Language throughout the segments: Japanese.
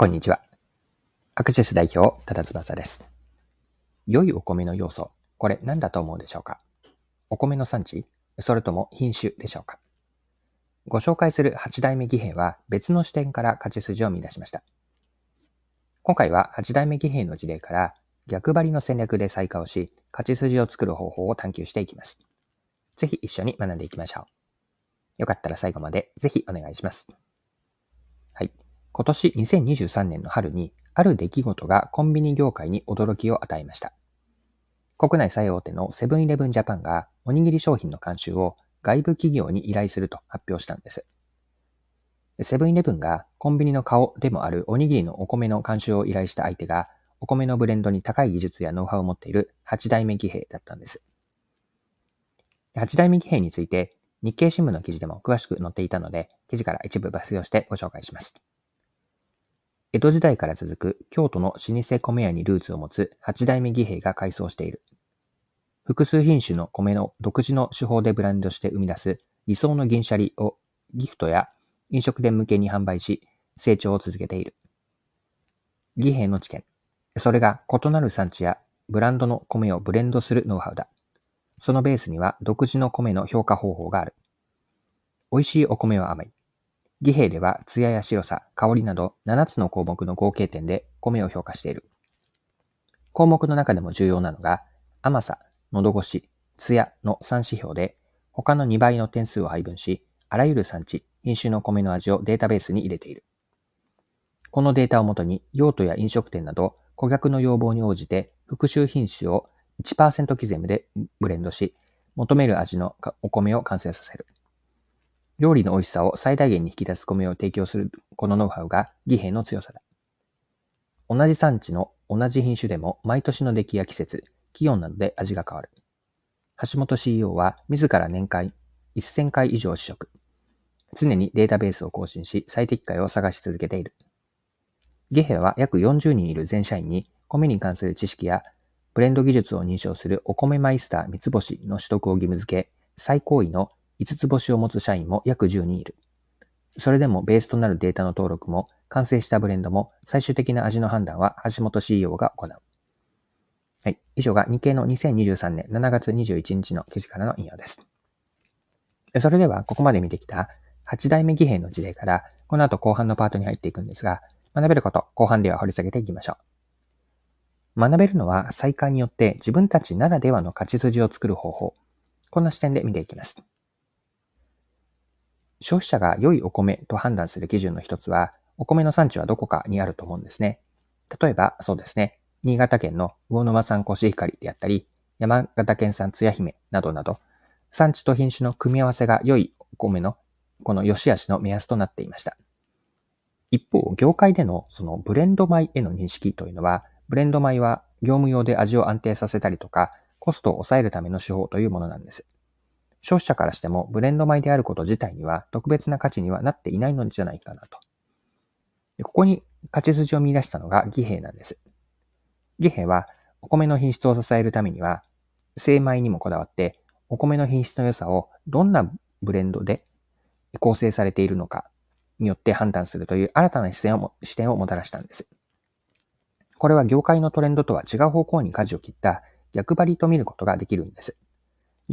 こんにちは。アクシス代表、多田翼です。良いお米の要素、これ何だと思うでしょうか？お米の産地、それとも品種でしょうか？ご紹介する8代目義平は別の視点から勝ち筋を見出しました。今回は8代目義平の事例から逆張りの戦略で細化をし、勝ち筋を作る方法を探求していきます。ぜひ一緒に学んでいきましょう。よかったら最後までぜひお願いします。はい。今年2023年の春に、ある出来事がコンビニ業界に驚きを与えました。国内最大手のセブンイレブンジャパンが、おにぎり商品の監修を外部企業に依頼すると発表したんです。セブンイレブンがコンビニの顔でもあるおにぎりのお米の監修を依頼した相手が、お米のブレンドに高い技術やノウハウを持っている8代目義平だったんです。8代目義平について、日経新聞の記事でも詳しく載っていたので、記事から一部抜粋をしてご紹介します。江戸時代から続く京都の老舗米屋にルーツを持つ8代目義平が改装している。複数品種の米の独自の手法でブランドして生み出す理想の銀シャリをギフトや飲食店向けに販売し、成長を続けている。義平の知見。それが異なる産地やブランドの米をブレンドするノウハウだ。そのベースには独自の米の評価方法がある。美味しいお米は甘い。義平では、艶や白さ、香りなど7つの項目の合計点で米を評価している。項目の中でも重要なのが、甘さ、喉越し、艶の3指標で、他の2倍の点数を配分し、あらゆる産地、品種の米の味をデータベースに入れている。このデータをもとに、用途や飲食店など、顧客の要望に応じて、複数品種を 1% 刻みでブレンドし、求める味のお米を完成させる。料理の美味しさを最大限に引き出す米を提供するこのノウハウが義平の強さだ。同じ産地の同じ品種でも毎年の出来や季節、気温などで味が変わる。橋本 CEO は自ら年間1000回以上試食。常にデータベースを更新し最適解を探し続けている。義平は約40人いる全社員に米に関する知識やブレンド技術を認証するお米マイスター三つ星の取得を義務付け、最高位の5つ星を持つ社員も約10人いる。それでもベースとなるデータの登録も、完成したブレンドも、最終的な味の判断は橋本 CEO が行う。はい。以上が日経の2023年7月21日の記事からの引用です。それでは、ここまで見てきた8代目義平の事例から、この後後半のパートに入っていくんですが、学べること、後半では掘り下げていきましょう。学べるのは、細化によって自分たちならではの勝ち筋を作る方法。こんな視点で見ていきます。消費者が良いお米と判断する基準の一つは、お米の産地はどこかにあると思うんですね。例えば、そうですね。新潟県の魚沼産コシヒカリであったり、山形県産つや姫などなど、産地と品種の組み合わせが良いお米の、この良し悪しの目安となっていました。一方、業界でのそのブレンド米への認識というのは、ブレンド米は業務用で味を安定させたりとか、コストを抑えるための手法というものなんです。消費者からしてもブレンド米であること自体には特別な価値にはなっていないのじゃないかなと。ここに勝ち筋を見出したのが義平なんです。義平はお米の品質を支えるためには、精米にもこだわってお米の品質の良さをどんなブレンドで構成されているのかによって判断するという新たな視点をもたらしたんです。これは業界のトレンドとは違う方向に舵を切った逆張りと見ることができるんです。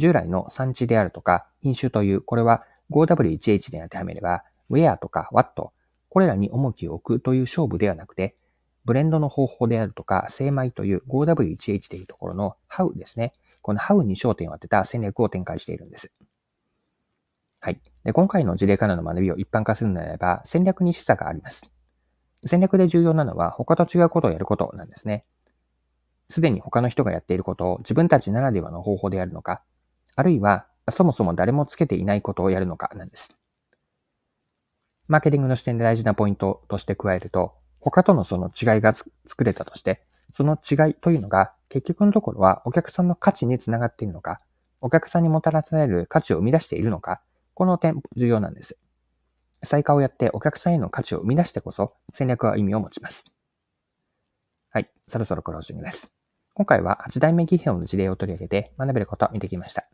従来の産地であるとか品種という、これは 5W1H で当てはめれば、ウェアとかワット、これらに重きを置くという勝負ではなくて、ブレンドの方法であるとか、精米という 5W1H というところの How ですね。この How に焦点を当てた戦略を展開しているんです。はい。で、今回の事例からの学びを一般化するならば、戦略に示唆があります。戦略で重要なのは、他と違うことをやることなんですね。すでに他の人がやっていることを自分たちならではの方法でやるのか、あるいは、そもそも誰もつけていないことをやるのかなんです。マーケティングの視点で大事なポイントとして加えると、他とのその違いが作れたとして、その違いというのが結局のところはお客さんの価値につながっているのか、お客さんにもたらされる価値を生み出しているのか、この点重要なんです。細化をやってお客さんへの価値を生み出してこそ戦略は意味を持ちます。はい、そろそろクロージングです。今回は8代目義平の事例を取り上げて学べることを見てきました。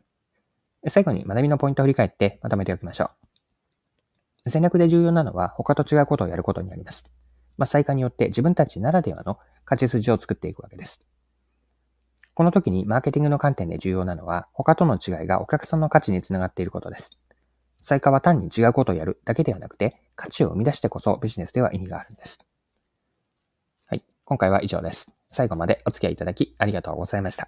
最後に学びのポイントを振り返ってまとめておきましょう。戦略で重要なのは他と違うことをやることになります。伐採化によって自分たちならではの勝ち筋を作っていくわけです。この時にマーケティングの観点で重要なのは、他との違いがお客さんの価値につながっていることです。採化は単に違うことをやるだけではなくて、価値を生み出してこそビジネスでは意味があるんです。はい、今回は以上です。最後までお付き合いいただきありがとうございました。